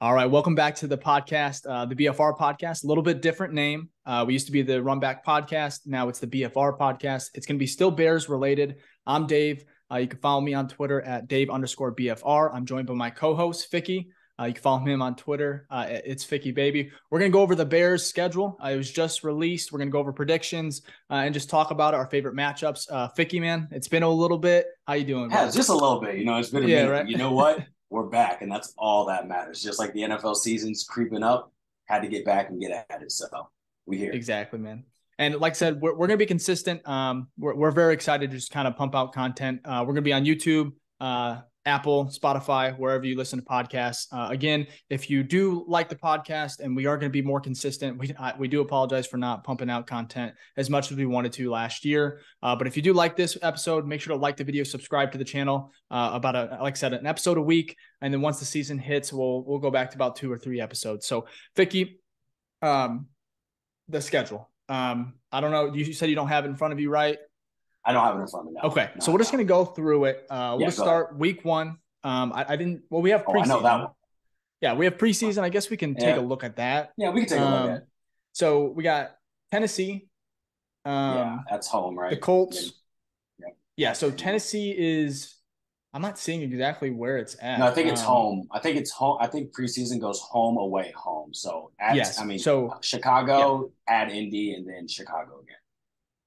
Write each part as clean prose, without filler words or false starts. All right, welcome back to the podcast, the BFR podcast. A little bit different name. We used to be the Runback Podcast. Now it's the BFR podcast. It's going to be still Bears related. I'm Dave. You can follow me on Twitter at Dave underscore BFR. I'm joined by my co-host, Ficky. You can follow him on Twitter. It's Ficky baby. We're going to go over the Bears schedule. It was just released. We're going to go over predictions and just talk about our favorite matchups. Ficky, man, it's been a little bit. How you doing? Yeah, just a little bit. You know, it's been a minute. Right? You know what? We're back, and that's all that matters. Just like the NFL season's creeping up, had to get back and get at it. So we're here. Exactly, man. And like I said, we're going to be consistent. We're very excited to just kind of pump out content. We're going to be on YouTube, Apple, Spotify, wherever you listen to podcasts. Again, if you do like the podcast, and we are going to be more consistent, we do apologize for not pumping out content as much as we wanted to last year. But if you do like this episode, make sure to like the video, subscribe to the channel. Like I said, an episode a week, and then once the season hits, we'll go back to about 2 or 3 episodes. So, Ficky, the schedule. I don't know. You said you don't have it in front of you, right? I don't have it in front of me now. Okay, no, so we're just going to go through it. We'll start ahead. Week one. I didn't – well, we have preseason. Oh, I know that one. Yeah, we have preseason. I guess we can take a look at that. Yeah, we can take a look at it. So we got Tennessee. That's home, right? The Colts. Yeah, so Tennessee is – I'm not seeing exactly where it's at. No, I think it's home. I think preseason goes home, away, home. So, Chicago, at Indy, and then Chicago again.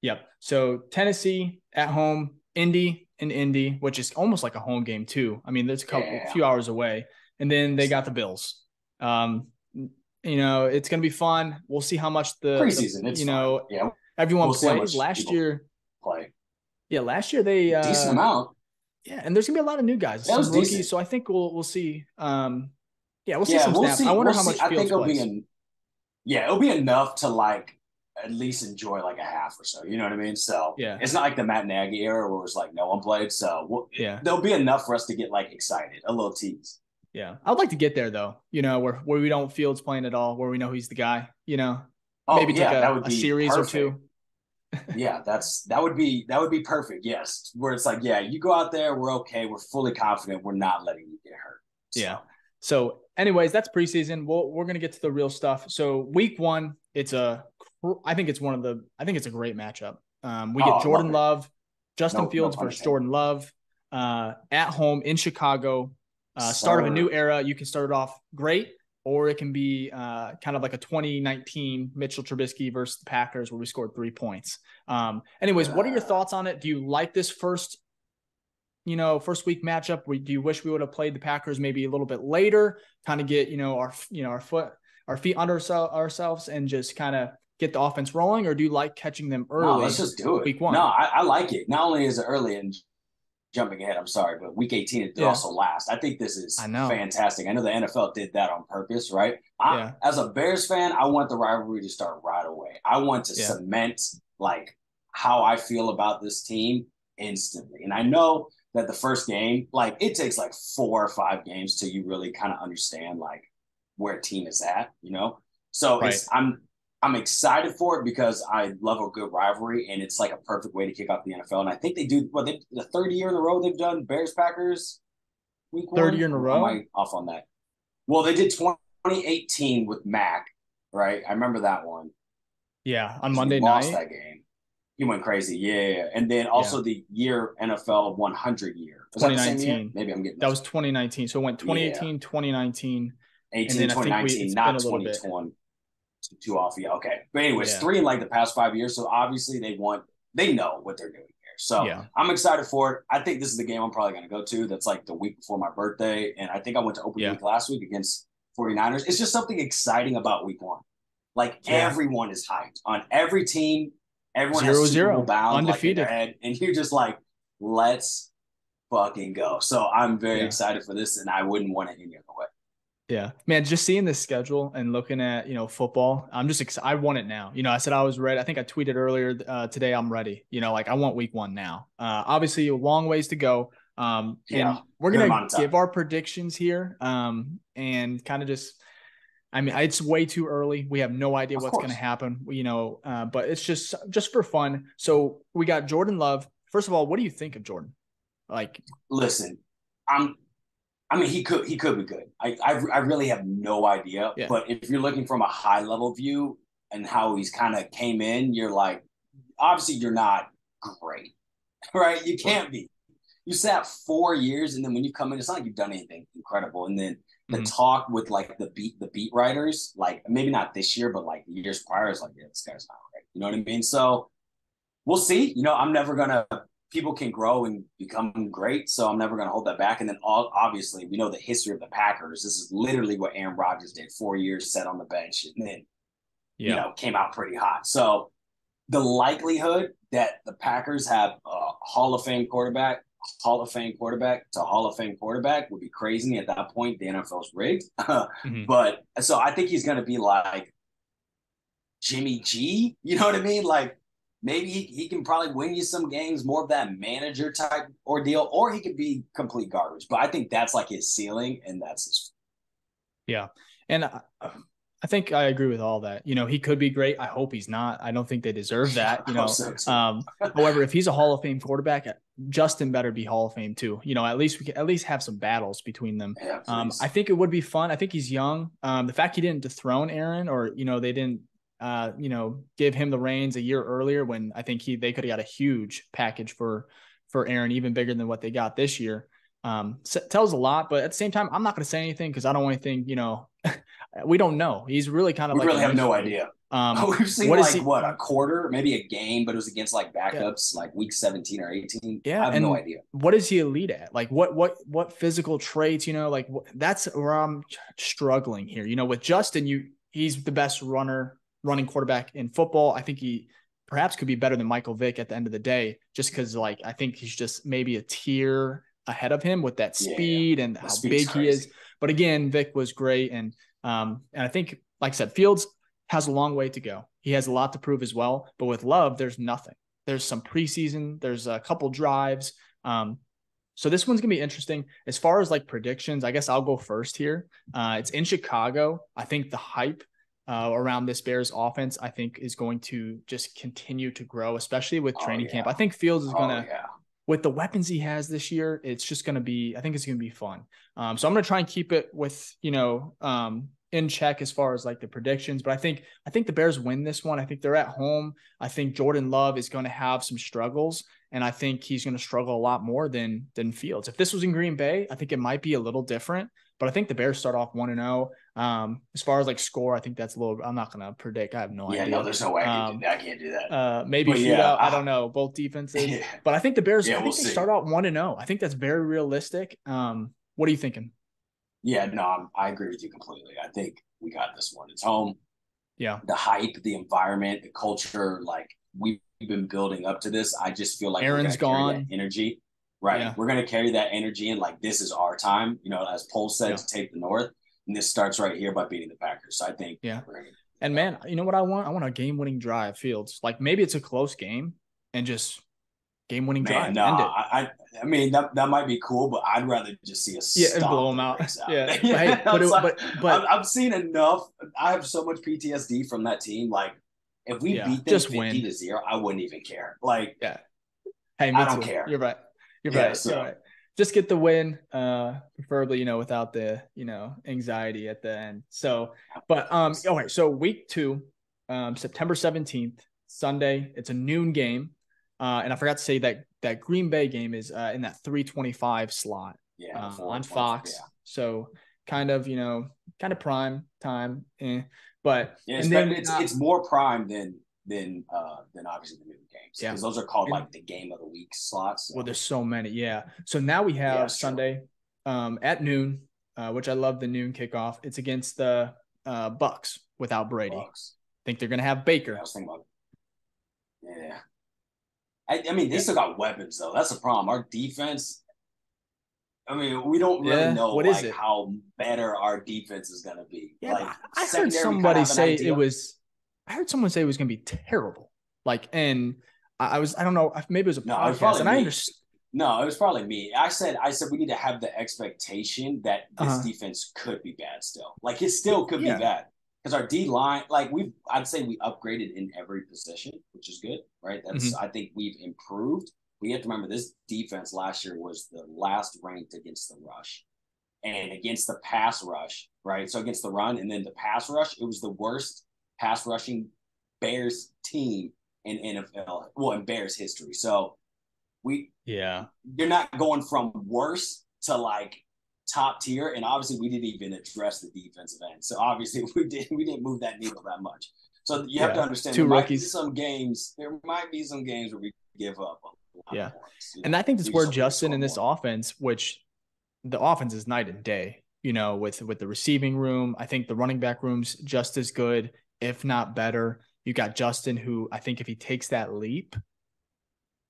Yep. So Tennessee at home, Indy, which is almost like a home game too. I mean, there's a few hours away, and then they got the Bills. You know, it's going to be fun. We'll see how much the preseason. Everyone plays. Last year they decent amount. Yeah, and there's going to be a lot of new guys. That was rookies, so I think we'll see. We'll see some snaps. I wonder how much Fields plays. It'll be enough to at least enjoy a half or so. You know what I mean? So it's not like the Matt Nagy era where it was no one played. So there'll be enough for us to get excited, a little tease. Yeah. I'd like to get there though, you know, where we don't Fields playing at all, where we know he's the guy, you know, a series perfect. Or two. Yeah. That would be perfect. Yes. Where it's you go out there, we're okay. We're fully confident. We're not letting you get hurt. So. Yeah. So anyways, that's preseason. We're going to get to the real stuff. So week one, I think it's a great matchup. We get Jordan Love, Justin Fields versus Jordan Love, at home in Chicago, start of a new era. You can start it off great, or it can be kind of like a 2019 Mitchell Trubisky versus the Packers where we scored 3 points. What are your thoughts on it? Do you like this first week matchup? Do you wish we would have played the Packers maybe a little bit later, kind of get, our feet under ourselves and just kind of get the offense rolling, or do you like catching them early? No, let's just do it. Week one. No, I like it. Not only is it early and jumping ahead, I'm sorry, but week 18 is also last. I think this is fantastic. I know the NFL did that on purpose, right? As a Bears fan, I want the rivalry to start right away. I want to cement how I feel about this team instantly. And I know that the first game, it takes 4 or 5 games till you really kind of understand where a team is at, you know? So I'm excited for it because I love a good rivalry, and it's a perfect way to kick off the NFL. And I think they do the third year in a row they've done Bears-Packers week one. Third year in a row? Am I off on that? Well, they did 2018 with Mac, right? I remember that one. Yeah, on Monday night. He lost that game. He went crazy, yeah. And then also the year NFL 100 year. Was 2019. That the same year? Maybe I'm getting that was 2019. So it went 2018, 2019. 18, 2019, not 2020. Too off. Yeah. Okay. But anyways, 3 in the past 5 years. So obviously they know what they're doing here. So I'm excited for it. I think this is the game I'm probably going to go to. That's the week before my birthday. And I think I went to open week last week against 49ers. It's just something exciting about week one. Everyone is hyped on every team. Everyone has zero bound undefeated. And you're just let's fucking go. So I'm very excited for this, and I wouldn't want it any other way. Yeah, man, just seeing this schedule and looking at, football, I'm just excited. I want it now. I said I was ready. I think I tweeted earlier today, I'm ready. I want week one now. Obviously, a long ways to go. And we're going to give our predictions here and kind of just, it's way too early. We have no idea what's going to happen, but it's just for fun. So we got Jordan Love. First of all, what do you think of Jordan? Listen, I mean, he could be good. I really have no idea. Yeah. But if you're looking from a high level view and how he's kind of came in, you're like, obviously you're not great, right? You can't be. You sat 4 years, and then when you come in, it's not like you've done anything incredible. And then the talk with like the beat writers, like maybe not this year, but like years prior, is like, yeah, this guy's not right. You know what I mean? So we'll see. You know, I'm never gonna. People can grow and become great, so I'm never going to hold that back. And then obviously, we know the history of the Packers. This is literally what Aaron Rodgers did. 4 years, sat on the bench, and then, you know, came out pretty hot. So the likelihood that the Packers have a Hall of Fame quarterback to Hall of Fame quarterback would be crazy. At that point, the NFL's rigged. But so I think he's going to be like Jimmy G. You know what I mean? Like, maybe he can probably win you some games, more of that manager type ordeal, or he could be complete garbage. But I think that's like his ceiling, and that's his. Yeah. And I think I agree with all that. You know, he could be great. I hope he's not. I don't think they deserve that. You know, however, if he's a Hall of Fame quarterback, Justin better be Hall of Fame too. You know, at least we can, at least have some battles between them. Yeah, I think it would be fun. I think he's young. The fact he didn't dethrone Aaron, or, you know, they didn't, give him the reins a year earlier, when I think they could have got a huge package for Aaron, even bigger than what they got this year. Tells a lot, but at the same time, I'm not going to say anything, cause I don't want anything, you know, we don't know. He's really kind of we like, really have no idea. We've seen a quarter, maybe a game, but it was against like backups, like week 17 or 18. Yeah. I have no idea. What is he elite at? Like what physical traits, you know, like that's where I'm struggling here. You know, with Justin, he's the best running quarterback in football. I think he perhaps could be better than Michael Vick at the end of the day, just because like I think he's just maybe a tier ahead of him with that speed and how big he is. But again, Vick was great, and I think, like I said, Fields has a long way to go. He has a lot to prove as well. But with Love, there's nothing. There's some preseason. There's a couple drives. So this one's gonna be interesting. As far as like predictions, I guess I'll go first here. It's in Chicago. I think the hype around this Bears offense, I think, is going to just continue to grow, especially with training camp. I think Fields is going to, with the weapons he has this year, it's just going to be, I think it's going to be fun. So I'm going to try and keep it with, you know, in check as far as like the predictions, but I think the Bears win this one. I think they're at home. I think Jordan Love is going to have some struggles, and I think he's going to struggle a lot more than Fields. If this was in Green Bay, I think it might be a little different, but I think the Bears start off 1-0. As far as like score, I think that's a little, I'm not going to predict. I have no idea. Yeah, no, there's no way I can't do that. Maybe shootout. Yeah, I don't know. Both defenses, but I think the Bears, they start out 1-0. I think that's very realistic. What are you thinking? Yeah, no, I agree with you completely. I think we got this one. It's home. Yeah. The hype, the environment, the culture, like we've been building up to this. I just feel like Aaron's gone. Energy, right? Yeah. We're going to carry that energy, and like this is our time. You know, as Poles said, to take the North, and this starts right here by beating the Packers. So I think, And man, you know what I want? I want a game-winning drive, Fields. Like maybe it's a close game, and just. Game-winning drive. No, I mean that might be cool, but I'd rather just see a and blow them out. Yeah, hey, but I've seen enough. I have so much PTSD from that team. Like if we beat them 50-0, I wouldn't even care. Like hey, I don't care. You're right. You're right. Just get the win, preferably, you know, without the, you know, anxiety at the end. So, but all right. So week 2, September 17th, Sunday. It's a noon game. And I forgot to say that Green Bay game is in that 3:25 slot on Fox. Yeah. So kind of prime time. But and then it's more prime than obviously the new games. Because those are called like the game of the week slots. So. Well, there's so many. Yeah. So now we have Sunday at noon, which I love the noon kickoff. It's against the Bucks without Brady. I think they're going to have Baker. Yeah, I was thinking about it. Yeah. I mean, they still got weapons, though. That's the problem. Our defense, I mean, we don't really know how better our defense is going to be. Yeah, like, I heard somebody say I heard someone say it was going to be terrible. Like, and I don't know, maybe it was a podcast. And I understand. No, it was probably me. I said we need to have the expectation that this defense could be bad still. Like, it still could be bad. Because our D line, like I'd say we upgraded in every position, which is good, right? That's I think we've improved. We have to remember this defense last year was the last ranked against the rush. and against the pass rush, right? So against the run and then the pass rush, it was the worst pass rushing Bears team in NFL, well, in Bears history. So you're not going from worse to like top tier, and obviously we didn't even address the defensive end. So obviously we didn't move that needle that much. So you have to understand there might be some games where we give up a lot of points, and I think this where Justin in this offense, which the offense is night and day, you know, with the receiving room. I think the running back room's just as good, if not better. You got Justin, who I think if he takes that leap,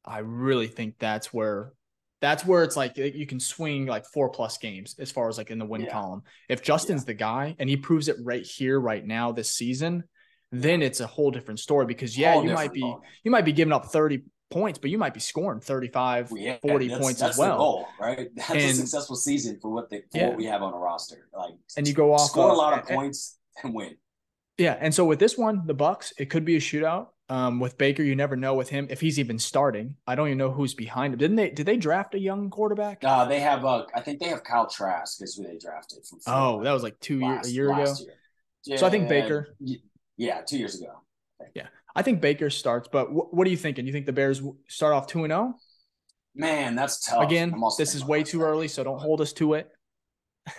I really think that's where it's like you can swing like 4+ games as far as like in the win column. If Justin's the guy and he proves it right here, right now, this season, then it's a whole different story because you might be giving up 30 points, but you might be scoring 35, 40 points as well. That's the goal, right? That's a successful season for what we have on a roster. Like, and you go off score a lot of points and win. Yeah, and so with this one, the Bucs, it could be a shootout. With Baker, you never know with him if he's even starting. I don't even know who's behind him. Did they draft a young quarterback? They have I think they have Kyle Trask is who they drafted from. Oh, that was like a year ago. Yeah, so I think Baker. Yeah, 2 years ago. Yeah, I think Baker starts. But what are you thinking? You think the Bears start off 2-0? Man, that's tough. Again, this is way too early, so don't hold us to it.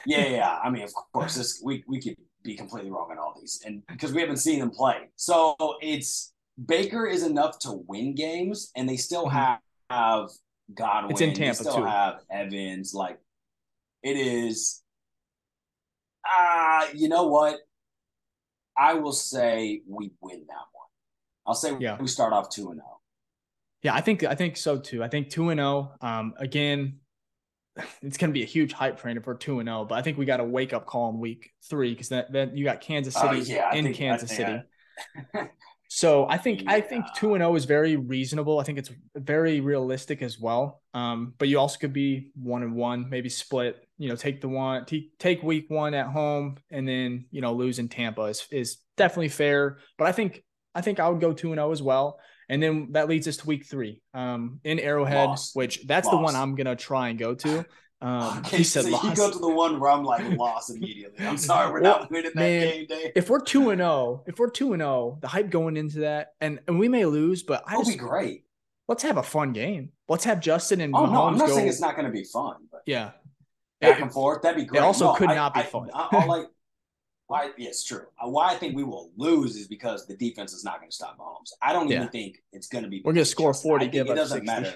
Yeah. I mean, of course, we could be completely wrong on all these, and because we haven't seen them play. So it's Baker is enough to win games, and they still have Godwin. It's in Tampa, they still have Evans. Like, it is you know what? I will say we win that one. I'll say we start off 2-0. Yeah, I think so too. I think 2-0. Again, it's going to be a huge hype train if we're 2-0, but I think we got a wake up call in week 3 because then you got Kansas City in Kansas City. So I think 2-0 is very reasonable. I think it's very realistic as well. But you also could be 1-1, maybe split. You know, take week 1 at home, and then you know lose in Tampa is definitely fair. But I think I would go 2-0 as well, and then that leads us to week 3 in Arrowhead, which that's the one I'm gonna try and go to. He said so loss. You go to the one where I'm like lost immediately. I'm sorry, we're not winning that game day. If we're 2-0, the hype going into that, and we may lose, but it'll be great. Let's have a fun game. Let's have Justin and Mahomes. No, I'm not saying it's not going to be fun. But yeah, back and forth, that'd be great. It also could not be fun. It's true. Why I think we will lose is because the defense is not going to stop Mahomes. I don't even think it's going to be. We're going to score 40. It doesn't matter.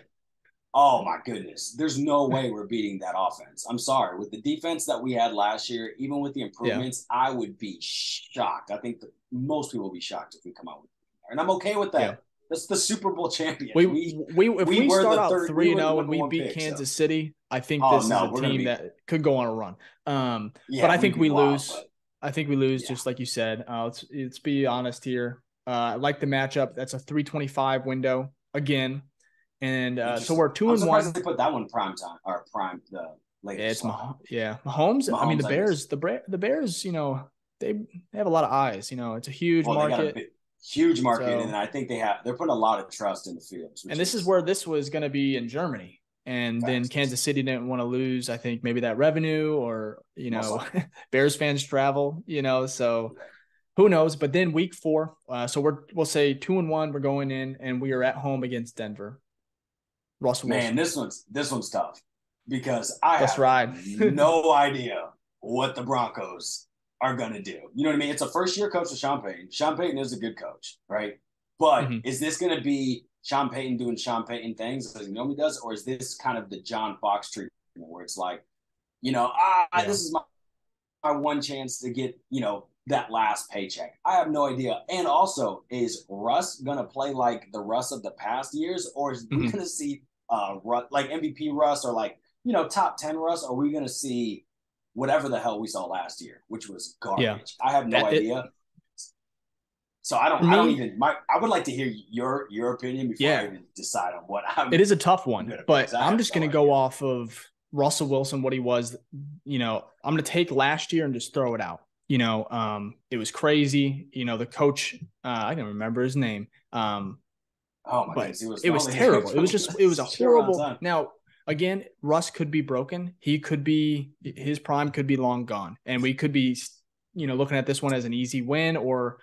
Oh, my goodness. There's no way we're beating that offense. I'm sorry. With the defense that we had last year, even with the improvements, I would be shocked. I think most people will be shocked if we come out with it. And I'm okay with that. Yeah. That's the Super Bowl champion. If we start out 3-0 and we beat Kansas City, I think this is a team that could go on a run. But I think we lose. I think we lose, just like you said. Let's be honest here. I like the matchup. That's a 3:25 window again. And so we're 2-1. They put that one prime the latest. Yeah, Mahomes. I mean, the Bears. You know, they have a lot of eyes. You know, it's a huge market. Huge market, so, and I think they're putting a lot of trust in the Fields. And this is where this was going to be in Germany, and then Kansas City didn't want to lose. I think maybe that revenue, or you know, Bears fans travel. You know, so. Who knows? But then week 4, so we'll say 2-1. We're going in, and we are at home against Denver. Russell Wilson. Man, this one's tough because I have no idea what the Broncos are gonna do. You know what I mean? It's a first-year coach with Sean Payton. Sean Payton is a good coach, right? But is this gonna be Sean Payton doing Sean Payton things that he normally does, or is this kind of the John Fox treatment where it's like, you know, this is my one chance to get, you know, that last paycheck? I have no idea. And also, is Russ going to play like the Russ of the past years? Or is we going to see like MVP Russ or like, you know, top 10 Russ? Or are we going to see whatever the hell we saw last year, which was garbage? Yeah. I have no idea. So I would like to hear your opinion before I even decide on what I'm. It is a tough one, but I'm just going to go off of Russell Wilson, what he was. You know, I'm going to take last year and just throw it out. You know, it was crazy. You know, the coach, I don't remember his name. Oh my goodness. It was terrible. It was a horrible. Now again, Russ could be broken. He could be, his prime could be long gone. And we could be, you know, looking at this one as an easy win or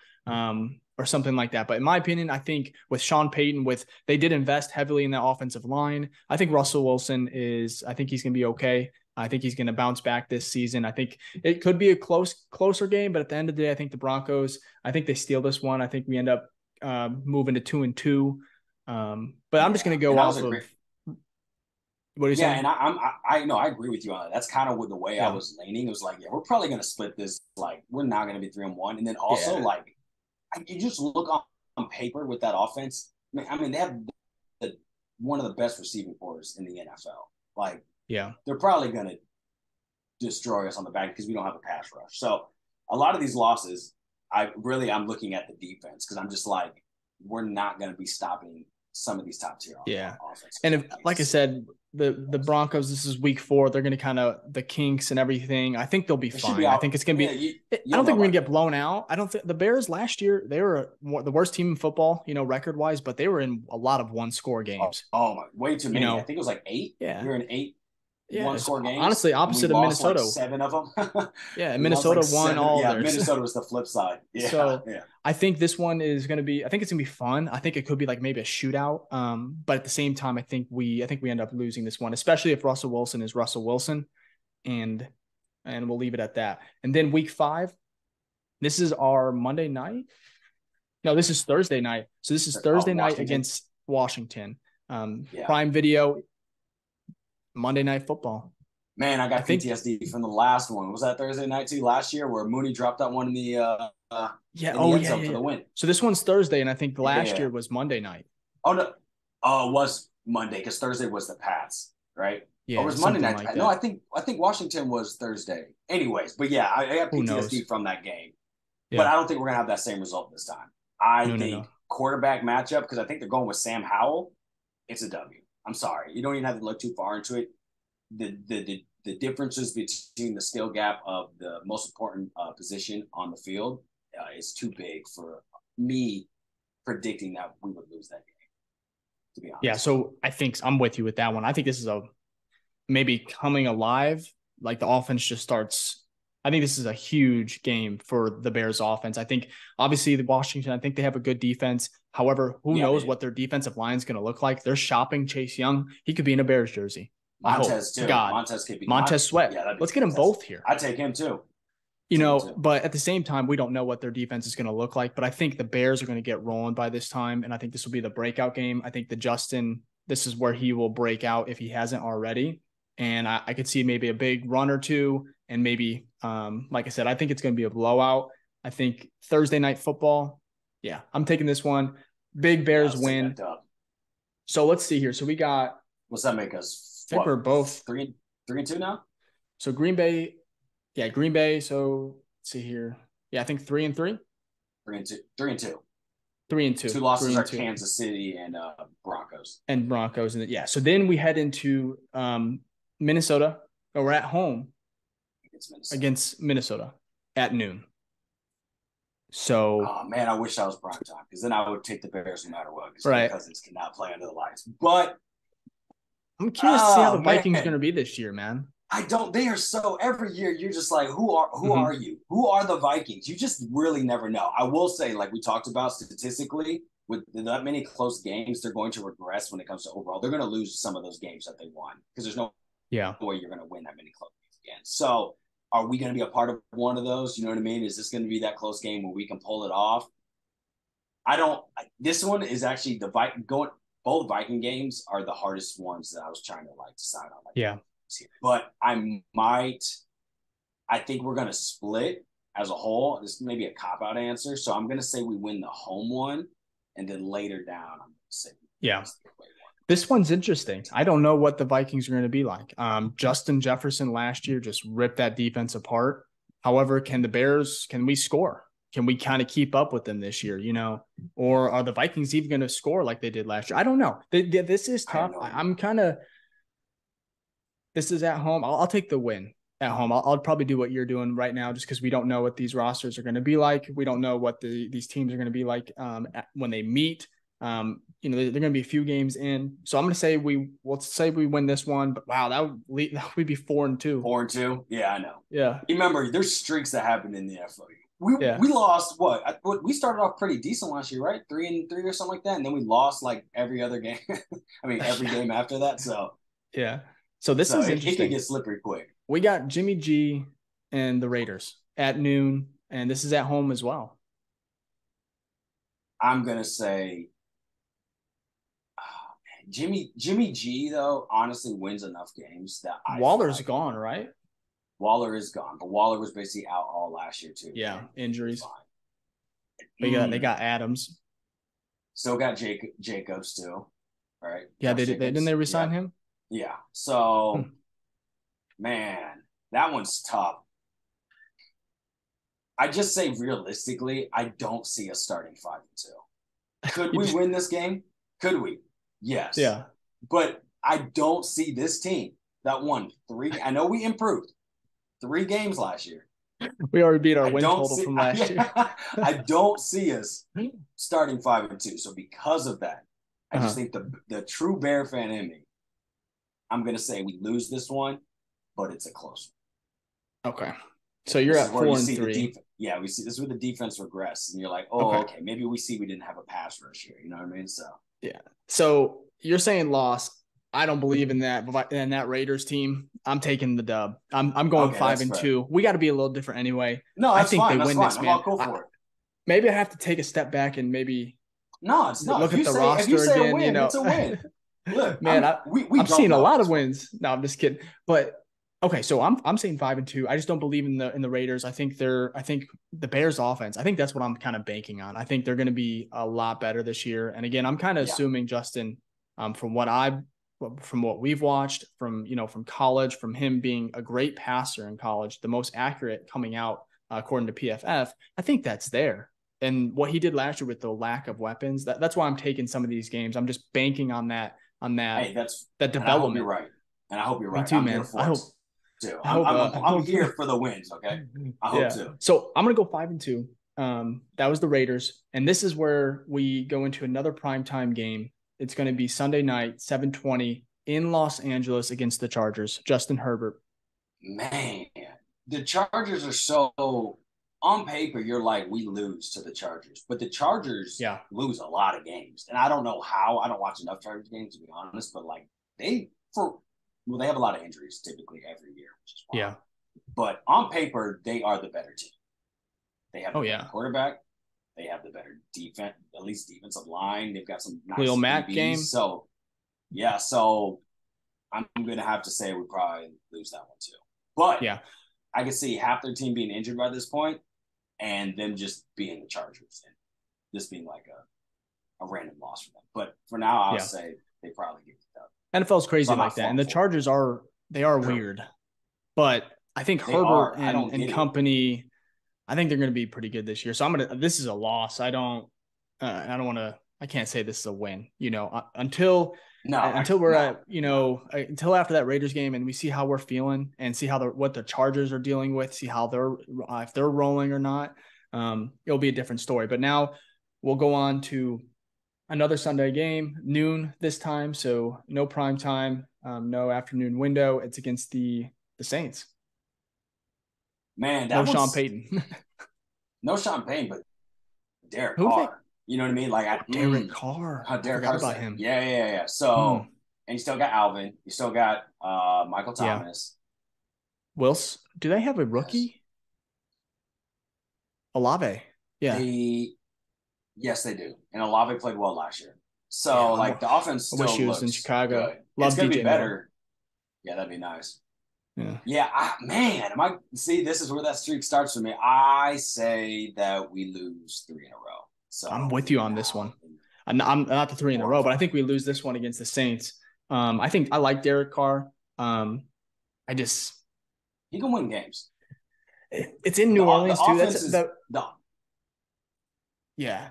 something like that. But in my opinion, I think with Sean Payton, with they did invest heavily in the offensive line. I think Russell Wilson is, I think he's going to be okay. I think he's going to bounce back this season. I think it could be a closer game, but at the end of the day, I think the Broncos, I think they steal this one. I think we end up moving to 2-2. But I'm just going to go off of what you're saying. And I know I agree with you on that. That's kind of what the way I was leaning. It was like, we're probably going to split this. Like, we're not going to be 3-1. And then also like, you just look on paper with that offense. I mean, they have one of the best receiving corps in the NFL. Like, they're probably going to destroy us on the back because we don't have a pass rush. So a lot of these losses, I'm looking at the defense because I'm just like, we're not going to be stopping some of these top tier offenses. And if, like I said, the Broncos, this is week 4. They're going to kind of the kinks and everything. I think they'll be fine. I think it's going to be. I don't think we're going to get blown out. I don't think the Bears last year, they were the worst team in football, record wise, but they were in a lot of 1-score games. Oh my, way too many. I think it was like 8. Yeah, we were in 8. Yeah, 1-score games. Honestly, opposite of Minnesota. Like 7 of them. Minnesota like won all theirs. Minnesota was the flip side. I think this one is going to be. I think it's going to be fun. I think it could be like maybe a shootout. But at the same time, I think we end up losing this one, especially if Russell Wilson is Russell Wilson, and we'll leave it at that. And then week 5, this is our Monday night. No, this is Thursday night. So this is Thursday night against Washington. Prime Video. Monday Night Football. Man, I got PTSD from the last one. Was that Thursday night too last year where Mooney dropped that one in the for the win? So this one's Thursday, and I think last year was Monday night. Oh no, it was Monday because Thursday was the Pats, right? Yeah, it was Monday night. Like no, I think Washington was Thursday. Anyways, but yeah, I got PTSD from that game. Yeah. But I don't think we're gonna have that same result this time. I think quarterback matchup because I think they're going with Sam Howell. It's a W. I'm sorry. You don't even have to look too far into it. The differences between the skill gap of the most important position on the field is too big for me predicting that we would lose that game, to be honest. Yeah, so I think I'm with you with that one. I think this is maybe coming alive. Like the offense just starts – I think this is a huge game for the Bears offense. I think obviously the Washington, I think they have a good defense. However, who knows what their defensive line is going to look like? They're shopping Chase Young. He could be in a Bears jersey. Montez Sweat. Yeah, let's get them both here. I take him too. But at the same time, we don't know what their defense is going to look like. But I think the Bears are going to get rolling by this time, and I think this will be the breakout game. I think this is where he will break out if he hasn't already. And I could see maybe a big run or two, and maybe, like I said, I think it's going to be a blowout. I think Thursday Night Football. Yeah, I'm taking this one. Big Bears win. So let's see here. So we got – what's that make us? I think we're both – 3-2 now? So Green Bay – yeah, Green Bay. So let's see here. Yeah, I think 3-3. 3-2. Two losses are Kansas City and Broncos. And Broncos. Yeah, so then we head into Minnesota. Or we're at home against Minnesota at noon. So, oh man, I wish I was prime time because then I would take the Bears no matter what. Right, Cousins cannot play under the lights. But I'm curious to see how the Vikings are going to be this year, man. They are so every year. You're just like, who are you? Who are the Vikings? You just really never know. I will say, like we talked about statistically, with that many close games, they're going to regress when it comes to overall. They're going to lose some of those games that they won because there's no way you're going to win that many close games again. So. Are we going to be a part of one of those? You know what I mean? Is this going to be that close game where we can pull it off? This one is actually both Viking games are the hardest ones that I was trying to decide on. But I think we're going to split as a whole. This may be a cop-out answer. So I'm going to say we win the home one and then later down, I'm going to say. This one's interesting. I don't know what the Vikings are going to be like. Justin Jefferson last year just ripped that defense apart. However, can we score? Can we kind of keep up with them this year, Or are the Vikings even going to score like they did last year? I don't know. This is tough. This is at home. I'll take the win at home. I'll probably do what you're doing right now just because we don't know what these rosters are going to be like. We don't know what these teams are going to be like when they meet. They're going to be a few games in. So I'm going to say let's say we win this one, but wow, that would be 4-2. 4-2. Yeah, I know. Yeah. You remember, there's streaks that happen in the NFL. We lost we started off pretty decent last year, right? 3-3 or something like that. And then we lost like every other game. I mean, every game after that. So, yeah. So this is interesting. It can get slippery quick. We got Jimmy G and the Raiders at noon, and this is at home as well. I'm going to say Jimmy G, though, honestly wins enough games that Waller's gone, right? Waller is gone, but Waller was basically out all last year too. Yeah, man. Injuries. They got Adams. Still got Jacobs too, right? Yeah, didn't they resign him? Yeah. So, man, that one's tough. I just say realistically, I don't see us starting 5-2. Could we win this game? Could we? Yes. Yeah. But I don't see this team that won 3. I know we improved 3 games last year. We already beat our win total from last year. I don't see us starting 5-2. So because of that, I just think the true Bear fan in me, I'm going to say we lose this one, but it's a close one. Okay. So you're at 4-3. We see this is where the defense regressed, and you're like, okay, maybe we didn't have a pass rush here. You know what I mean? So yeah. So you're saying loss. I don't believe in that. But in that Raiders team, I'm taking the dub. I'm going 5-2. We got to be a little different anyway. No, that's I think fine. They win that's this fine. Man. I'm all cool for it. Maybe I have to take a step back and maybe look at the roster again. Win, it's a win. Look, man, I've seen a lot of wins. No, I'm just kidding. But okay, so I'm saying 5-2. I just don't believe in the Raiders. I think the Bears offense, I think that's what I'm kind of banking on. I think they're going to be a lot better this year. And again, I'm kind of assuming Justin, from what we've watched from college, from him being a great passer in college, the most accurate coming out according to PFF, I think that's there. And what he did last year with the lack of weapons, that's why I'm taking some of these games. I'm just banking on that. Hey, that development. You're right. And I hope you're right. Me too, I'm man. I hope. Too. I'm here for the wins. Okay. I hope so. So I'm going to go 5-2. That was the Raiders. And this is where we go into another primetime game. It's going to be Sunday night, 7:20 in Los Angeles against the Chargers. Justin Herbert. Man, the Chargers are so on paper. You're like, we lose to the Chargers, but the Chargers lose a lot of games. And I don't know how. I don't watch enough Chargers games to be honest, but like they have a lot of injuries typically every year, which is why. Yeah. But on paper, they are the better team. They have the better quarterback. They have the better defense, at least defensive line. They've got some nice Leo Mack game. So, yeah. So, I'm going to have to say we probably lose that one too. But I can see half their team being injured by this point, and them just being the Chargers and this being like a random loss for them. But for now, I'll say they probably get it up. NFL's crazy like that, and the Chargers are weird, but I think Herbert and company, I think they're going to be pretty good this year. So this is a loss. I can't say this is a win. Until after that Raiders game, and we see how we're feeling and see how what the Chargers are dealing with, see how they're if they're rolling or not. It'll be a different story. But now we'll go on to another Sunday game, noon this time, so no prime time, no afternoon window. It's against the Saints. Man, that Sean Payton. No Sean Payton, but Derek Carr. You know what I mean? Like Derek Carr. Derek Carr about him. Yeah. So, and you still got Alvin. You still got Michael Thomas. Wilson. Do they have a rookie? Olave. Yeah. Yes, they do. And Olave played well last year. So, the offense still looks good. I wish he was in Chicago. Good. Love it's going to be better. Moore. Yeah, that'd be nice. Yeah. Yeah, this is where that streak starts for me. I say that we lose 3 in a row. So I'm with you on this one. I'm not the 3 in a row, but I think we lose this one against the Saints. I think I like Derek Carr. He can win games. It's in New Orleans, too. Yeah.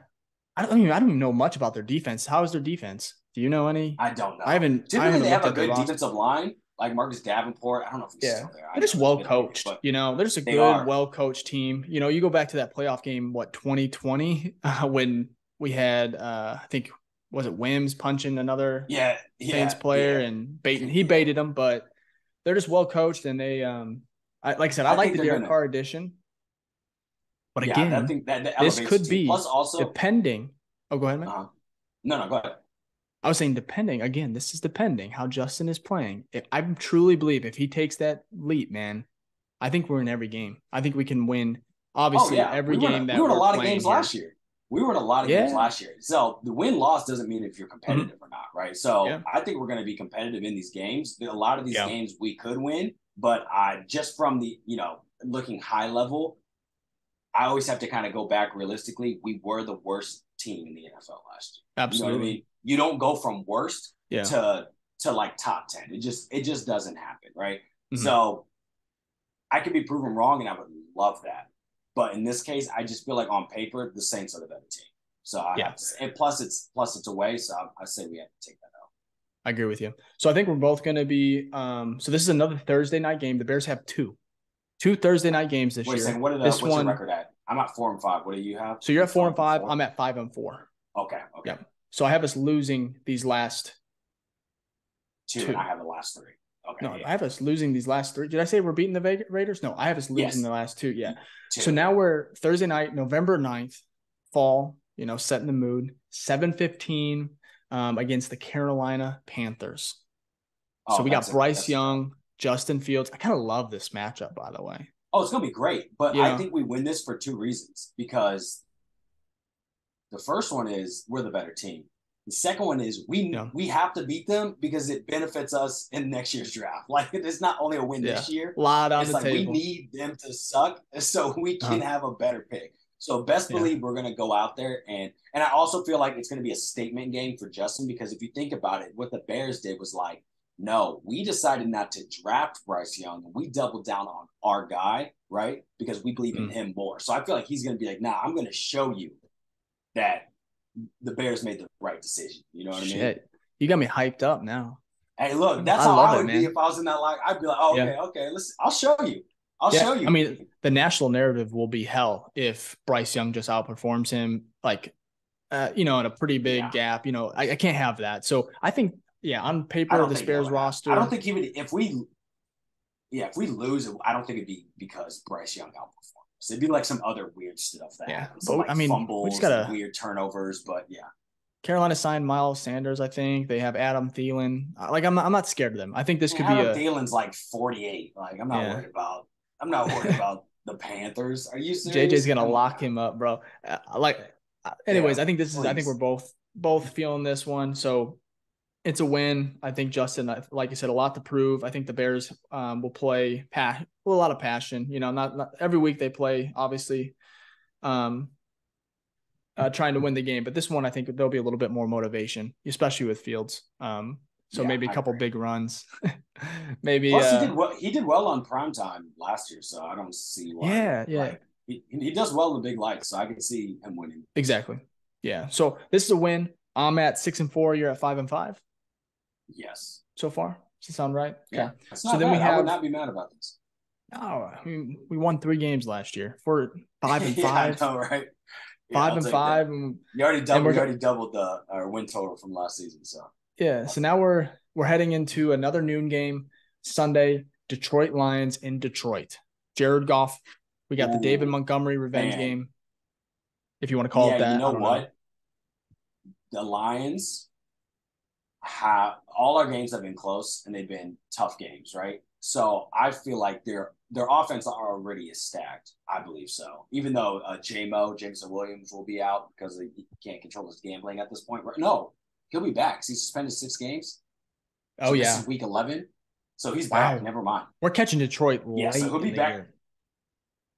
I don't even know much about their defense. How is their defense? Do you know any? I don't know. Typically, they have a good defensive line, like Marcus Davenport. I don't know if he's still there. They're just well-coached. They're just a good, well-coached team. You go back to that playoff game, 2020, when we had, I think was it Wims punching another Saints player and baiting? He baited them, but they're just well coached, and they I like the Derek Carr addition. But again, I think that this could be plus also depending. Oh, go ahead, man. No, go ahead. I was saying depending. Again, this is depending how Justin is playing. I truly believe if he takes that leap, man, I think we're in every game. I think we can win, obviously, every game that we're playing. We were in a lot of games last year. So the win-loss doesn't mean if you're competitive or not, right? So I think we're going to be competitive in these games. A lot of these games we could win, but just from the, looking high level, I always have to kind of go back realistically. We were the worst team in the NFL last year. Absolutely. You know what I mean? You don't go from worst to like top 10. It just doesn't happen, right? Mm-hmm. So I could be proven wrong, and I would love that. But in this case, I just feel like on paper, the Saints are the better team. So I have to say, and plus it's away, so I say we have to take that out. I agree with you. So I think we're both going to be so this is another Thursday night game. The Bears have two Thursday night games this year. What's your record at? I'm at 4-5. What do you have? So you're at 4-5. I'm at 5-4. Okay. Yeah. So I have us losing these last two. And I have the last three. Okay. No, I have us losing these last three. Did I say we're beating the Raiders? No, I have us losing the last two. Yeah. Two. So now we're Thursday night, November 9th, fall, setting the mood, 7:15 against the Carolina Panthers. Oh, so we got Bryce Young, Justin Fields. I kind of love this matchup, by the way. Oh, it's going to be great. But I think we win this for two reasons, because the first one is we're the better team. The second one is we have to beat them because it benefits us in next year's draft. Like, it's not only a win this year. We need them to suck so we can have a better pick. So best believe we're going to go out there. And I also feel like it's going to be a statement game for Justin, because if you think about it, what the Bears did was like, no, we decided not to draft Bryce Young. We doubled down on our guy, right? Because we believe in him more. So I feel like he's going to be like, nah, I'm going to show you that the Bears made the right decision. You know what I mean? You got me hyped up now. Hey, look, that's how I would be if I was in that line. I'd be like, oh, okay, listen, I'll show you. Show you. I mean, the national narrative will be hell if Bryce Young just outperforms him, like, in a pretty big gap. I can't have that. So I think, on paper, the Bears roster. I don't think even if we lose, I don't think it'd be because Bryce Young outperformed. So it'd be like some other weird stuff that happens. But, fumbles, we just gotta, weird turnovers, but Carolina signed Miles Sanders, I think. They have Adam Thielen. Like, I'm not scared of them. I think this could Adam be Thielen's like 48. Like, I'm not worried about the Panthers. Are you serious? JJ's going to lock him up, bro. Anyways, I think this is – I think we're both feeling this one. So it's a win. I think Justin, like you said, a lot to prove. I think the Bears will play with a lot of passion. Not every week they play, obviously, trying to win the game. But this one, I think there'll be a little bit more motivation, especially with Fields. So maybe a couple big runs. Maybe. Plus, he did well on primetime last year, so I don't see why. Like, he does well in the big lights, so I can see him winning. Exactly. Yeah. So this is a win. I'm at 6-4. You're at 5-5. Yes. So far? Does that sound right? Yeah. Okay. I would not be mad about this. No, I mean, we won 3 games last year. We're 5-5. I know, right? 5-5. And you already doubled our win total from last season. So so now we're heading into another noon game Sunday. Detroit Lions in Detroit. Jared Goff. We got the David Montgomery revenge game, if you want to call it that. You know what? The Lions have all our games have been close and they've been tough games, right? So I feel like their offense already is stacked. I believe so. Even though Jameson Williams will be out because he can't control his gambling at this point. No, he'll be back because he's suspended 6 games. So this is week 11. So he's back. Never mind. We're catching Detroit. So he'll be back.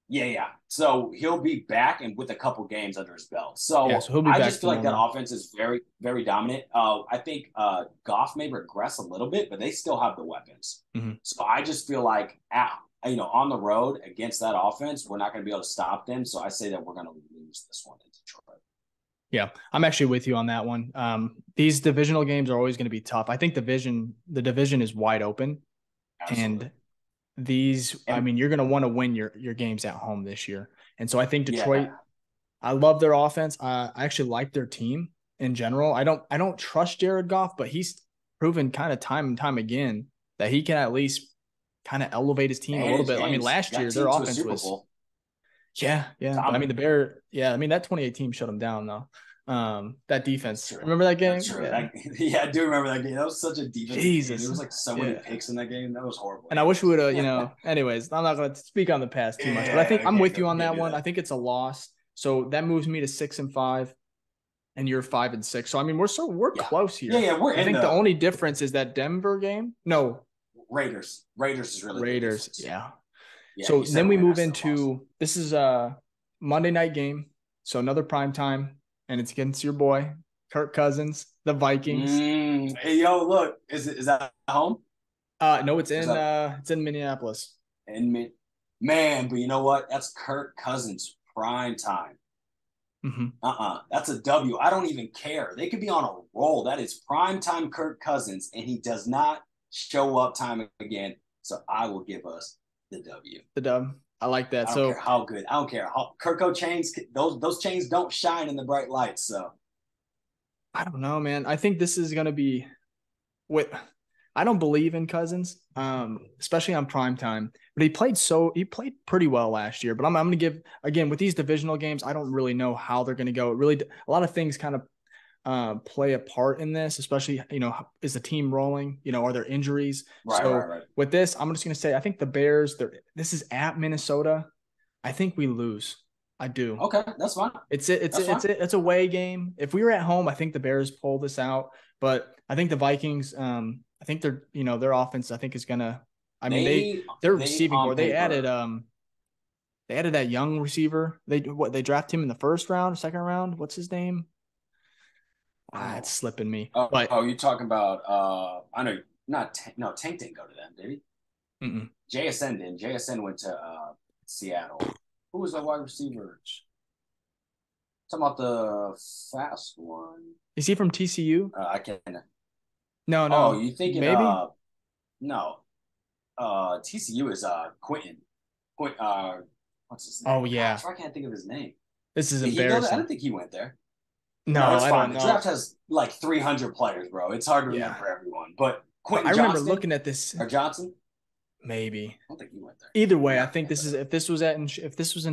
Year. So he'll be back and with a couple games under his belt. So, I just feel like that offense is very, very dominant. I think Goff may regress a little bit, but they still have the weapons. Mm-hmm. So I just feel like, on the road against that offense, we're not going to be able to stop them. So I say that we're going to lose this one in Detroit. Yeah, I'm actually with you on that one. These divisional games are always going to be tough. I think the division is wide open. Absolutely. You're going to want to win your games at home this year. And so I think Detroit, I love their offense. I actually like their team. in general. I don't trust Jared Goff, but he's proven kind of time and time again that he can at least kind of elevate his team a little bit. I mean, last year their offense was I mean, the Bears, I mean, that 2018 team shut them down though. That defense. Remember that game? I do remember that game. That was such a defense. Jesus. There was like so many picks in that game. That was horrible. And I wish we would have, anyways, I'm not going to speak on the past too much, but I think I'm with you on that one. I think it's a loss. So that moves me to 6-5 and you're 5-6. So, I mean, we're close here. I think the only difference is that Denver game. No. Raiders is really Raiders. Yeah. So then we move into, this is a Monday night game. So another prime time. And it's against your boy, Kirk Cousins, the Vikings. Hey, yo, look, is that at home? No, it's in Minneapolis. Man, but you know what? That's Kirk Cousins prime time. Mm-hmm. That's a W. I don't even care. They could be on a roll. That is prime time Kirk Cousins, and he does not show up time again. So I will give us the W. The dub. I like that. I don't care how Kirko chains, those chains don't shine in the bright lights. So I don't know, man. I think this is going to be what I don't believe in Cousins, especially on prime time, but he played pretty well last year, but I'm going to give again with these divisional games. I don't really know how they're going to go. It really, a lot of things kind of play a part in this, especially, is the team rolling, are there injuries? Right. With this, I'm just going to say, I think the Bears, this is at Minnesota. I think we lose. I do. Okay. That's fine. It's a away game. If we were at home, I think the Bears pull this out, but I think the Vikings, I think they're, their offense, I think is going to, I mean, they're receiving more. They added, they added that young receiver. They drafted him in the first round, second round. What's his name? It's slipping me. You're talking about Tank didn't go to them, did he? Mm-mm. JSN didn't. JSN went to Seattle. Who was the wide receiver? Talking about the fast one. Is he from TCU? I can't. No. Oh, you thinking maybe? No. TCU is Quentin. What's his name? Oh yeah. I can't think of his name. This is embarrassing. I don't think he went there. No, it's fine. The draft has like 300 players, bro. It's hard to remember everyone. But Quentin Johnson. I remember looking at this. Or Johnson? Maybe. I don't think he went there. Either way, I think this is if this was in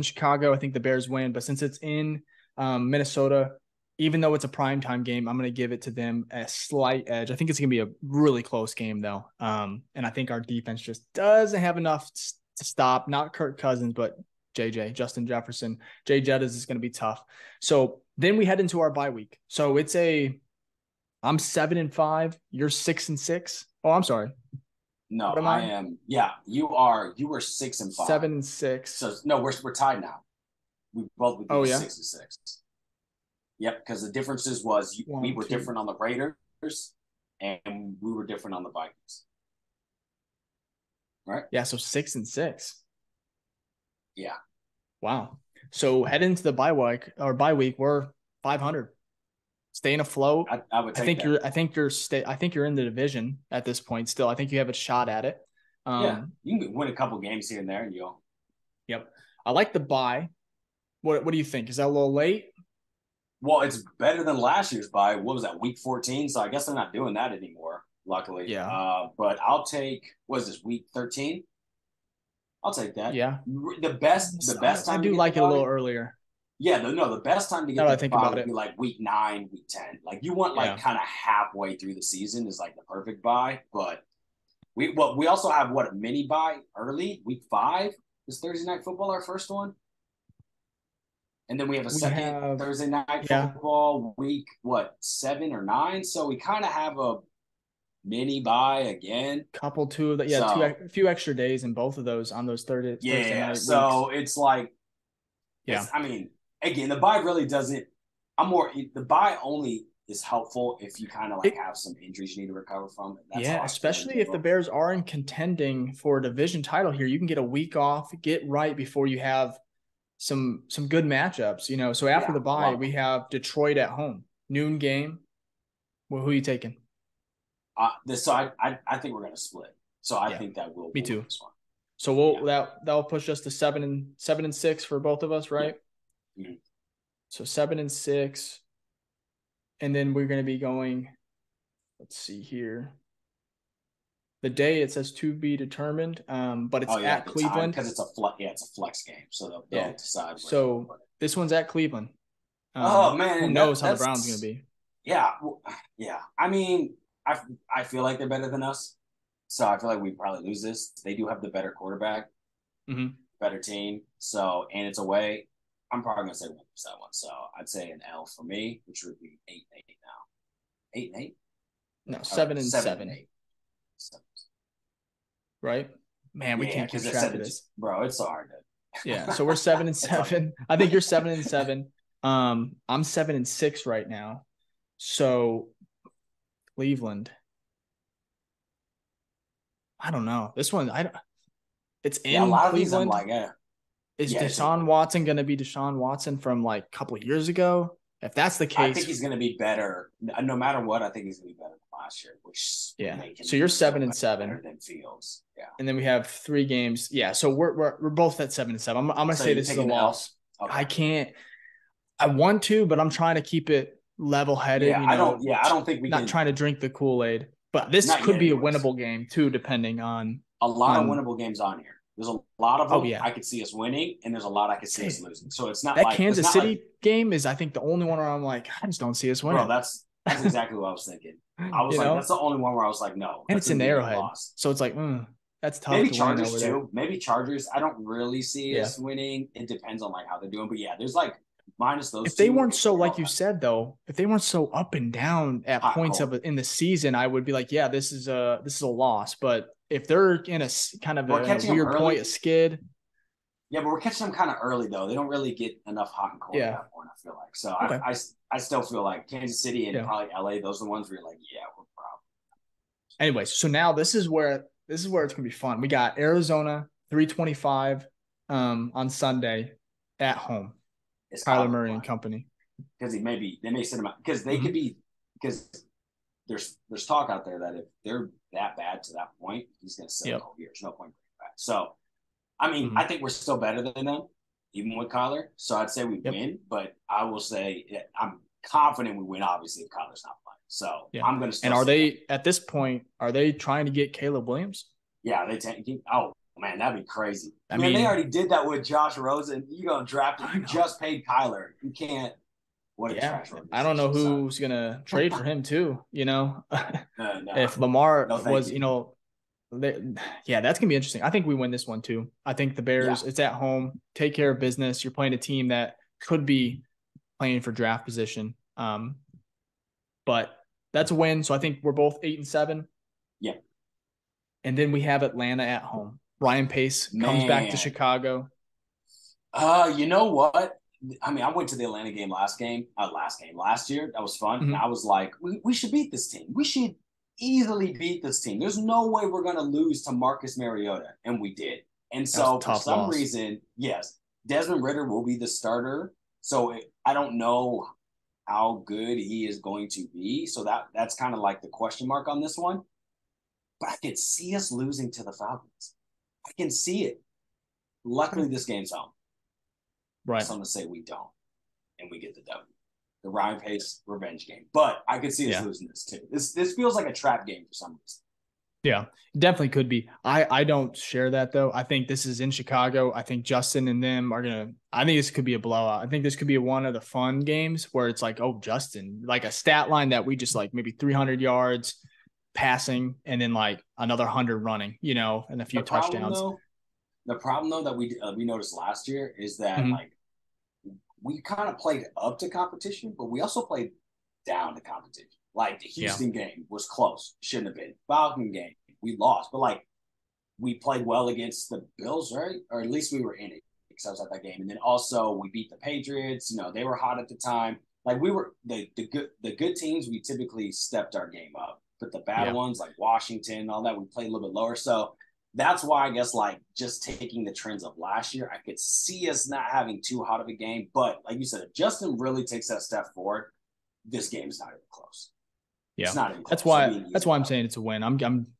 Chicago, I think the Bears win. But since it's in Minnesota, even though it's a primetime game, I'm going to give it to them a slight edge. I think it's going to be a really close game, though. And I think our defense just doesn't have enough to stop, not Kirk Cousins, but Justin Jefferson. Jay Jettas is going to be tough. So then we head into our bye week. So I'm 7-5. You're 6-6. Oh, I'm sorry. No, I am. Yeah, you were 6-5. 7-6. So no, we're tied now. We both would be 6-6. Yep. Cause the differences was we were different on the Raiders and we were different on the Vikings. Right. Yeah. So 6-6. Yeah. Wow. So head into the bye week, we're 500. Staying afloat. I would take that. I think you're in the division at this point still. I think you have a shot at it. You can win a couple games here and there and you'll. Yep. I like the bye. What do you think? Is that a little late? Well, it's better than last year's bye. What was that, week 14? So I guess they're not doing that anymore, luckily. Yeah. But I'll take week 13? I'll take that. Yeah. The best time. I do like it a little earlier. Yeah. The best time to get the bye would be like week 9, week 10. Like you want like kind of halfway through the season is like the perfect bye. But we also have a mini bye early, week 5 is Thursday night football, our first one. And then we have a second Thursday night football week, 7 or 9. So we kind of have a mini bye again. Couple two of that. Yeah, a few extra days in both of those on those Thursday. Yeah, so weeks. It's like, yeah. I mean, again, the bye really doesn't. The bye only is helpful if you kind of have some injuries you need to recover from. Especially if the Bears aren't contending for a division title here, you can get a week off, get right before you have some good matchups. So after the bye, we have Detroit at home, noon game. Well, who are you taking? I think we're going to split. So I think that will be too. This one. So that'll push us to 7-6 for both of us, right? Yeah. Mm-hmm. So 7-6. And then we're going to be going, let's see here. The day it says to be determined, but it's at Cleveland because it's a flex. Yeah, it's a flex game, so they'll decide. So this one's at Cleveland. Who knows how the Browns are going to be? Yeah, I mean, I feel like they're better than us, so I feel like we probably lose this. They do have the better quarterback, better team. So and it's away. I'm probably going to say we lose that one. So I'd say an L for me, which would be 8-8 now. 8-8? No, 7-7. 8-7. Right, man, we can't keep track of this, bro. It's so hard to. Yeah, so we're 7-7. I think you're 7-7. I'm 7-6 right now. So, Cleveland. I don't know this one. It's in a lot Cleveland. Of these I'm like, is Deshaun Watson going to be Deshaun Watson from like a couple of years ago? If that's the case, I think he's going to be better. No matter what, I think he's going to be better than last year. Which so you're 7-7. Better than Fields. Yeah. And then we have 3 games. Yeah. So we're both at 7-7. I'm going to say this is a loss. Okay. I can't. I want to, but I'm trying to keep it level headed. Yeah. You know, I don't think we not can, trying to drink the Kool-Aid. But this could be a winnable game too, depending on a lot of winnable games on here. There's a lot of them I could see us winning, and there's a lot I could see us losing. So it's not that like – Kansas City game is, I think, the only one where I'm like, I just don't see us winning. Bro, that's exactly what I was thinking. I was that's the only one where I was like, no. And it's an Arrowhead. So it's like, that's tough. Maybe Chargers too. Maybe Chargers. I don't really see us winning. It depends on like how they're doing. But, yeah, there's like minus those if two. If they weren't so – like you said, though, if they weren't so up and down at points in the season, I would be like, yeah, this is a loss. But – if they're in a kind of a weird point, a skid. Yeah, but we're catching them kind of early, though. They don't really get enough hot and cold at that point, I feel like. So I still feel like Kansas City and probably L.A., those are the ones where you're like, yeah, we're probably. Anyways, so now this is where it's going to be fun. We got Arizona, 3:25 on Sunday at home. It's Kyler Murray and company. Because they may send him out. Because they could be – because there's talk out there that if they're – that bad to that point, he's going to sit all year. There's no point back. So, I mean, I think we're still better than them, even with Kyler. So I'd say we win, but I will say I'm confident we win, obviously, if Kyler's not playing. So I'm going to – And are they – at this point, are they trying to get Caleb Williams? Yeah, they oh, man, that'd be crazy. I mean, they already did that with Josh Rosen. You're going to draft him. You just paid Kyler. You can't – what a trash. I don't know who's gonna trade for him too. You know, if Lamar was, you know, that's gonna be interesting. I think we win this one too. I think the Bears. It's at home. Take care of business. You're playing a team that could be playing for draft position. But that's a win. So I think we're both 8-7. Yeah. And then we have Atlanta at home. Ryan Pace comes back to Chicago. You know what? I mean, I went to the Atlanta game last year. That was fun. And I was like, we should beat this team. We should easily beat this team. There's no way we're going to lose to Marcus Mariota. And we did. And so for some reason, yes, Desmond Ridder will be the starter. So I don't know how good he is going to be. So that's kind of like the question mark on this one. But I could see us losing to the Falcons. I can see it. Luckily, this game's home. Right. Some to say we don't, and we get the W. The Ryan Pace revenge game. But I could see us losing this too. This feels like a trap game for some reason. Yeah, definitely could be. I don't share that though. I think this is in Chicago. I think Justin and them are gonna. I think this could be a blowout. I think this could be one of the fun games where it's like, oh, Justin, like a stat line that we just like maybe 300 yards passing, and then like another 100 running, you know, and a few touchdowns. The problem, though, that we noticed last year is that, like, we kind of played up to competition, but we also played down to competition. Like, the Houston game was close. Shouldn't have been. Falcon game, we lost. But, like, we played well against the Bills, right? Or at least we were in it because I was at that game. And then also we beat the Patriots. You know, they were hot at the time. Like, we were – the good teams, we typically stepped our game up. But the bad ones, like Washington and all that, we played a little bit lower. So – that's why I guess like just taking the trends of last year, I could see us not having too hot of a game. But like you said, if Justin really takes that step forward, this game's not even close. Yeah, it's not even close. That's why I'm saying it's a win. I'm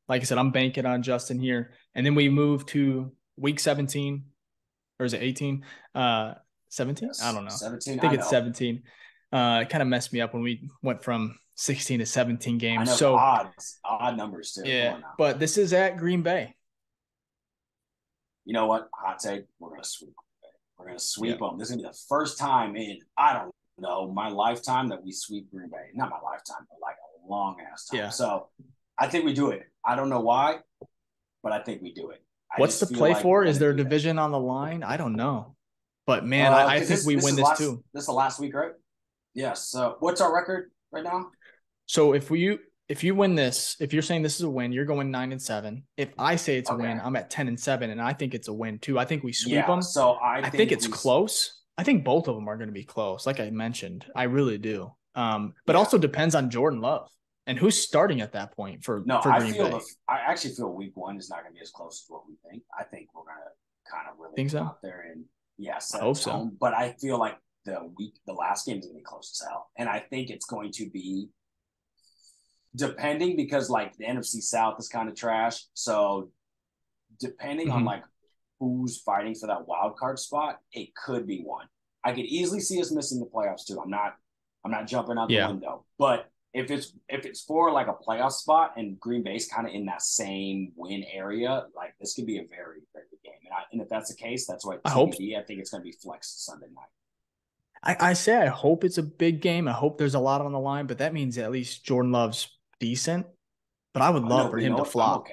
like I said, I'm banking on Justin here. And then we move to week 17, or is it 18? 17? Yes, I don't know. 17. I think it's 17. It kind of messed me up when we went from 16 to 17 games. I know, so odd numbers too. Yeah, but this is at Green Bay. You know what? Hot take. We're gonna sweep. We're gonna sweep them. This is gonna be the first time in I don't know my lifetime that we sweep Green Bay. Not my lifetime, but like a long ass time. Yeah. So I think we do it. I don't know why, but I think we do it. What's the play for? Is there a division on the line? I don't know, but man, I think we win this too. This is the last week, right? Yes. So what's our record right now? So if you win this, if you're saying this is a win, you're going 9-7. If I say it's a win, I'm at 10-7, and I think it's a win too. I think we sweep them. So I think it's close. I think both of them are going to be close. Like I mentioned, I really do. But also depends on Jordan Love and who's starting at that point for Green Bay. I actually feel week one is not going to be as close as what we think. I think we're going to kind of really come out there and I hope so. But I feel like the last game is going to be close as hell, and I think it's going to be. Depending, because like the NFC South is kind of trash. So depending on like who's fighting for that wild card spot, it could be one. I could easily see us missing the playoffs too. I'm not jumping out the window. But if it's for like a playoff spot and Green Bay's kind of in that same win area, like this could be a very, very good game. And if that's the case, that's why I think it's going to be flexed Sunday night. I say I hope it's a big game. I hope there's a lot on the line, but that means at least Jordan Love's decent, but I would love for him to flop.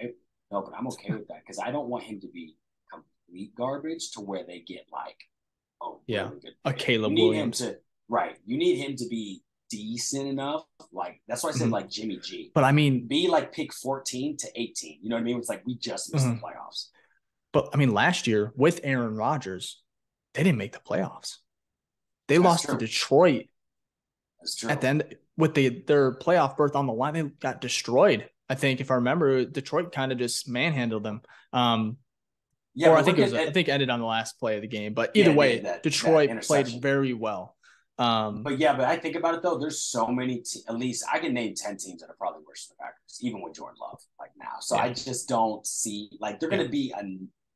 But I'm okay with that because I don't want him to be complete garbage to where they get like, really good player. A Caleb Williams. You need him to be decent enough. Like, that's why I said like Jimmy G. But I mean, be like pick 14 to 18. You know what I mean? It's like we just missed the playoffs. But I mean, last year with Aaron Rodgers, they didn't make the playoffs. They lost to Detroit. That's true. At the end, with their playoff berth on the line, they got destroyed. I think, if I remember, Detroit kind of just manhandled them. Or I think it ended on the last play of the game. But either way, Detroit played very well. But I think about it though. There's so many. At least I can name 10 teams that are probably worse than the Packers, even with Jordan Love like now. So I just don't see like they're going to be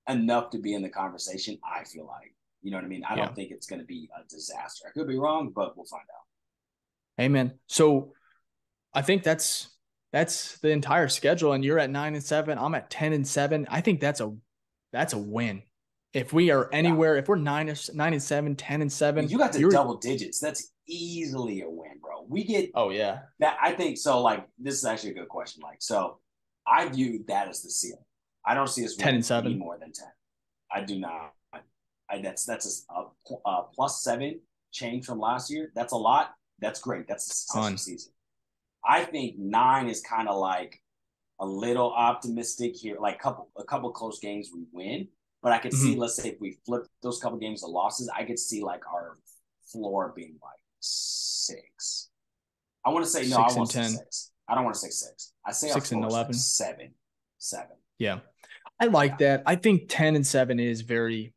enough to be in the conversation. I feel like. You know what I mean? I don't think it's going to be a disaster. I could be wrong, but we'll find out. Amen. So I think that's the entire schedule. And you're at 9-7. I'm at 10-7. I think that's a win. If we are anywhere, if we're 9-7, 10-7, you got to double digits. That's easily a win, bro. We get. Oh yeah. That I think so. Like this is actually a good question. Like so, I view that as the ceiling. I don't see us 10-7 more than 10. I do not. That's a +7 change from last year. That's a lot. That's great. That's a successful season. I think 9 is kind of like a little optimistic here. Like a couple close games we win, but I could see. Let's say if we flip those couple games of losses, I could see like our floor being like 6. I want to say no. 6 and 10. I don't want to say 6. I say 6 and 11. Like 7. Yeah, I like that. I think 10-7 is very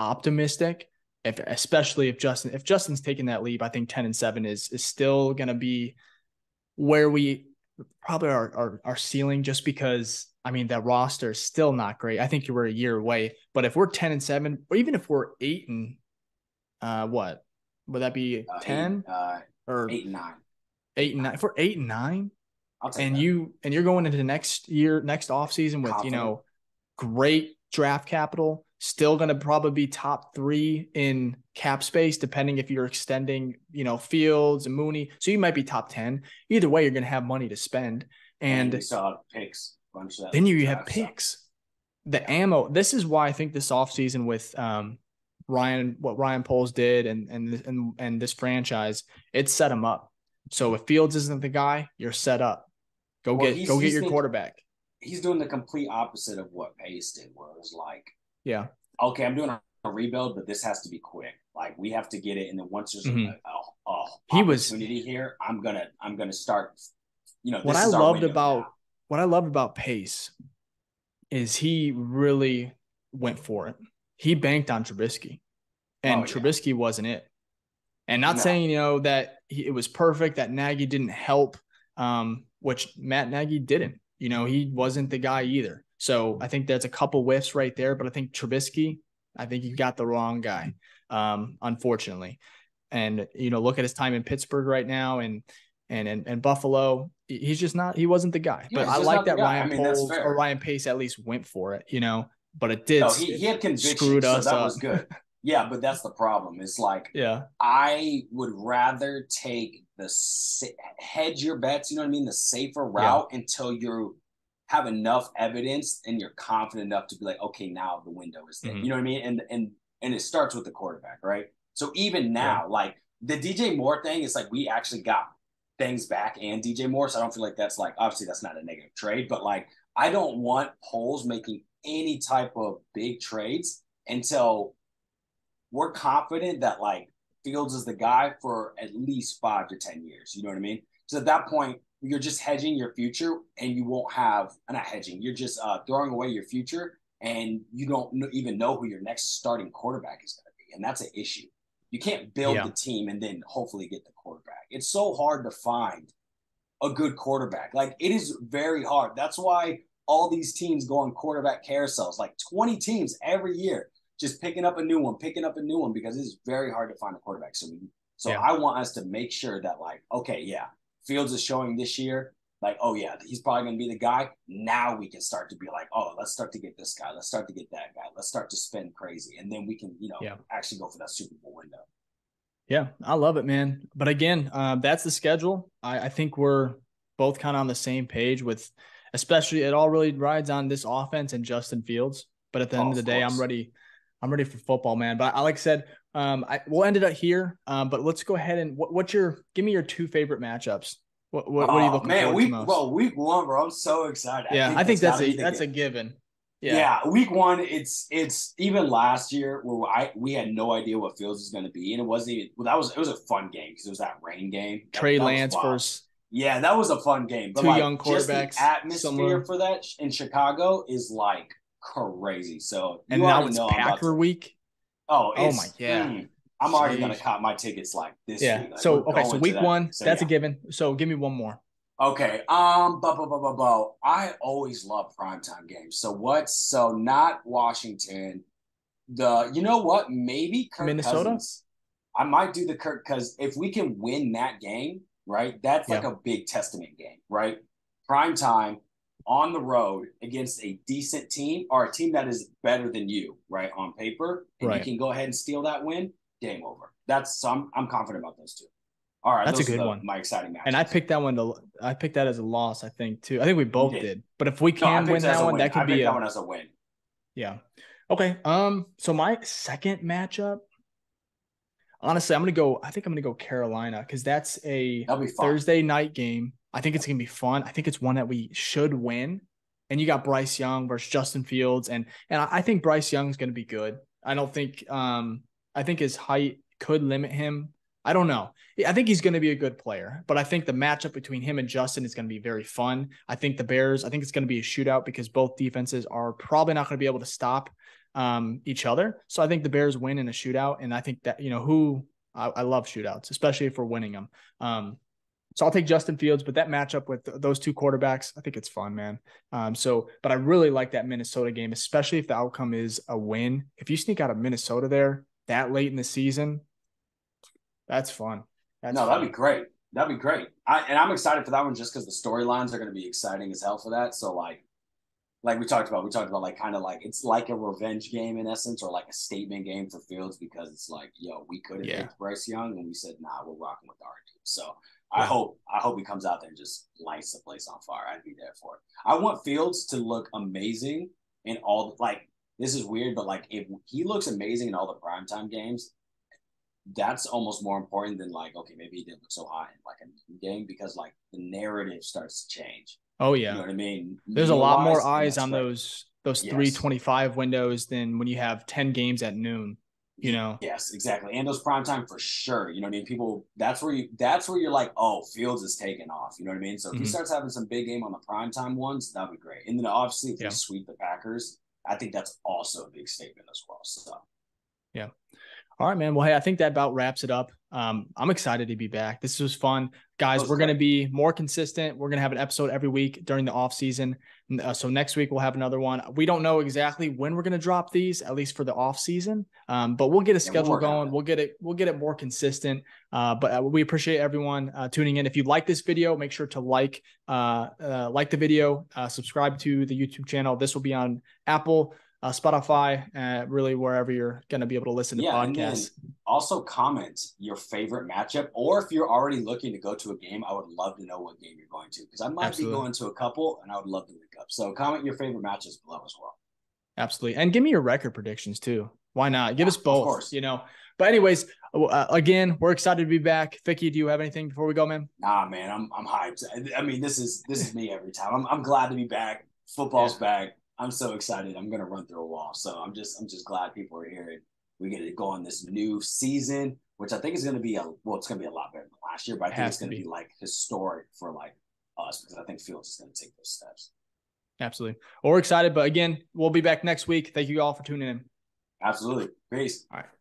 optimistic, especially if Justin's taking that leap. I think 10-7 is still going to be where we probably are ceiling, just because I mean that roster is still not great. I think you were a year away, but if we're 10-7, or even if we're 8 and 9. If we're 8 and 9, and you're going into next year, next offseason with great draft capital. Still going to probably be top 3 in cap space, depending if you're extending, Fields and Mooney. So you might be top 10. Either way, you're going to have money to spend. And we still have picks. Then you have picks. The ammo. This is why I think this offseason with Ryan Poles did and this franchise, it set him up. So if Fields isn't the guy, you're set up. Go get your quarterback. He's doing the complete opposite of what Pace did, where it was like, yeah. Okay, I'm doing a rebuild, but this has to be quick. Like we have to get it, and then once there's opportunity here, I'm gonna start. What I loved about Pace is he really went for it. He banked on Trubisky, and Trubisky wasn't it. And saying that it was perfect, that Nagy didn't help, which Matt Nagy didn't. He wasn't the guy either. So I think that's a couple whiffs right there, but I think Trubisky, you got the wrong guy, unfortunately. And, you know, look at his time in Pittsburgh right now and Buffalo. He's just not, he wasn't the guy, but I like that Ryan Poles or Ryan Pace at least went for it, you know, but it did. No, he had conviction, screwed us up. That was good. Yeah. But that's the problem. It's like, yeah, I would rather take the hedge your bets. You know what I mean? The safer route until you have enough evidence and you're confident enough to be like, okay, now the window is there. Mm-hmm. You know what I mean? And it starts with the quarterback, right? So even now, like the DJ Moore thing, it's like we actually got things back and DJ Moore. So I don't feel like that's like, obviously that's not a negative trade, but like, I don't want Poles making any type of big trades until we're confident that like Fields is the guy for at least 5 to 10 years. You know what I mean? So at that point, you're just hedging your future and you won't have, not hedging, you're just throwing away your future and you don't even know who your next starting quarterback is going to be. And that's an issue. You can't build the team and then hopefully get the quarterback. It's so hard to find a good quarterback. Like, it is very hard. That's why all these teams go on quarterback carousels, like 20 teams every year, just picking up a new one, because it's very hard to find a quarterback. So I want us to make sure that, like, okay, yeah, Fields is showing this year, like, oh, yeah, he's probably going to be the guy. Now we can start to be like, oh, let's start to get this guy. Let's start to get that guy. Let's start to spend crazy. And then we can, you know, actually go for that Super Bowl window. Yeah, I love it, man. But again, that's the schedule. I think we're both kind of on the same page with, especially it all really rides on this offense and Justin Fields. But at the end of the day, I'm ready. I'm ready for football, man. But like I said, we'll end it up here. But let's go ahead and give me your two favorite matchups. What are you looking forward to most? Well, week one, bro, I'm so excited. Yeah, I think that's a given. Yeah, week one, it's even last year where we had no idea what Fields was going to be, and it wasn't even. Well, it was a fun game because it was that rain game. Trey Lance versus. Yeah, that was a fun game. But two like, young quarterbacks. Just the atmosphere somewhere. For that in Chicago is like crazy. So and now it's Packer week. Oh my god. I'm already going to cop my tickets like this week. Like, so week one, that's a given. So give me one more. Okay. I always love primetime games. So not Washington. You know what? Maybe Kirk Minnesota? Cousins. I might do the Kirk Cousins if we can win that game, right? That's like a big testament game, right? Primetime on the road against a decent team or a team that is better than you, right? On paper. And you can go ahead and steal that win. Game over. I'm confident about those two. All right, that's a good one. My exciting match. And I picked that as a loss. I think too. I think we both did. But if we can win that one, that could be that one as a win. Yeah. Okay. So my second matchup. Honestly, I'm gonna go Carolina because that's a Thursday night game. I think it's gonna be fun. I think it's one that we should win. And you got Bryce Young versus Justin Fields, and I think Bryce Young's gonna be good. I don't think I think his height could limit him. I don't know. I think he's going to be a good player, but I think the matchup between him and Justin is going to be very fun. I think it's going to be a shootout because both defenses are probably not going to be able to stop each other. So I think the Bears win in a shootout. And I think that, you know, I love shootouts, especially if we're winning them. So I'll take Justin Fields, but that matchup with those two quarterbacks, I think it's fun, man. But I really like that Minnesota game, especially if the outcome is a win. If you sneak out of Minnesota there, that late in the season, that's fun. That'd be great. That'd be great. I'm excited for that one just because the storylines are going to be exciting as hell for that. So like we talked about like kind of like it's like a revenge game in essence, or like a statement game for Fields because it's like, yo, we could have picked Bryce Young and we said, nah, we're rocking with our team. So I hope he comes out there and just lights the place on fire. I'd be there for it. I want Fields to look amazing in all this is weird, but like if he looks amazing in all the primetime games, that's almost more important than like, okay, maybe he didn't look so hot in like a game because like the narrative starts to change. Oh yeah. You know what I mean? There's a lot more eyes on those 3:25 windows than when you have 10 games at noon, you know? Yes, exactly. And those primetime for sure. You know what I mean? People, that's where you're like, oh, Fields is taking off. You know what I mean? So if he starts having some big game on the primetime ones, that'd be great. And then obviously if you sweep the Packers, I think that's also a big statement as well. So, yeah. All right, man. Well, hey, I think that about wraps it up. I'm excited to be back. This was fun, guys. We're going to be more consistent. We're going to have an episode every week during the off season. So next week we'll have another one. We don't know exactly when we're going to drop these, at least for the off season. But we'll get a schedule going. We'll get it more consistent. But we appreciate everyone tuning in. If you like this video, make sure to like the video, subscribe to the YouTube channel. This will be on Apple, Spotify, really wherever you're going to be able to listen to podcasts. Also comment your favorite matchup, or if you're already looking to go to a game, I would love to know what game you're going to, because I might be going to a couple and I would love to link up. So comment your favorite matches below as well. Absolutely. And give me your record predictions too. Why not? Give us both, of course. You know, but anyways, again, we're excited to be back. Ficky, do you have anything before we go, man? Nah, man, I'm hyped. I mean, this is me every time. I'm glad to be back. Football's back. I'm so excited. I'm going to run through a wall. So I'm just glad people are here. And we get to go on this new season, which I think is going to be it's going to be a lot better than last year, but I think it's going to be like historic for like us, because I think Fields is going to take those steps. Absolutely. Well, we're excited, but again, we'll be back next week. Thank you all for tuning in. Absolutely. Peace. All right.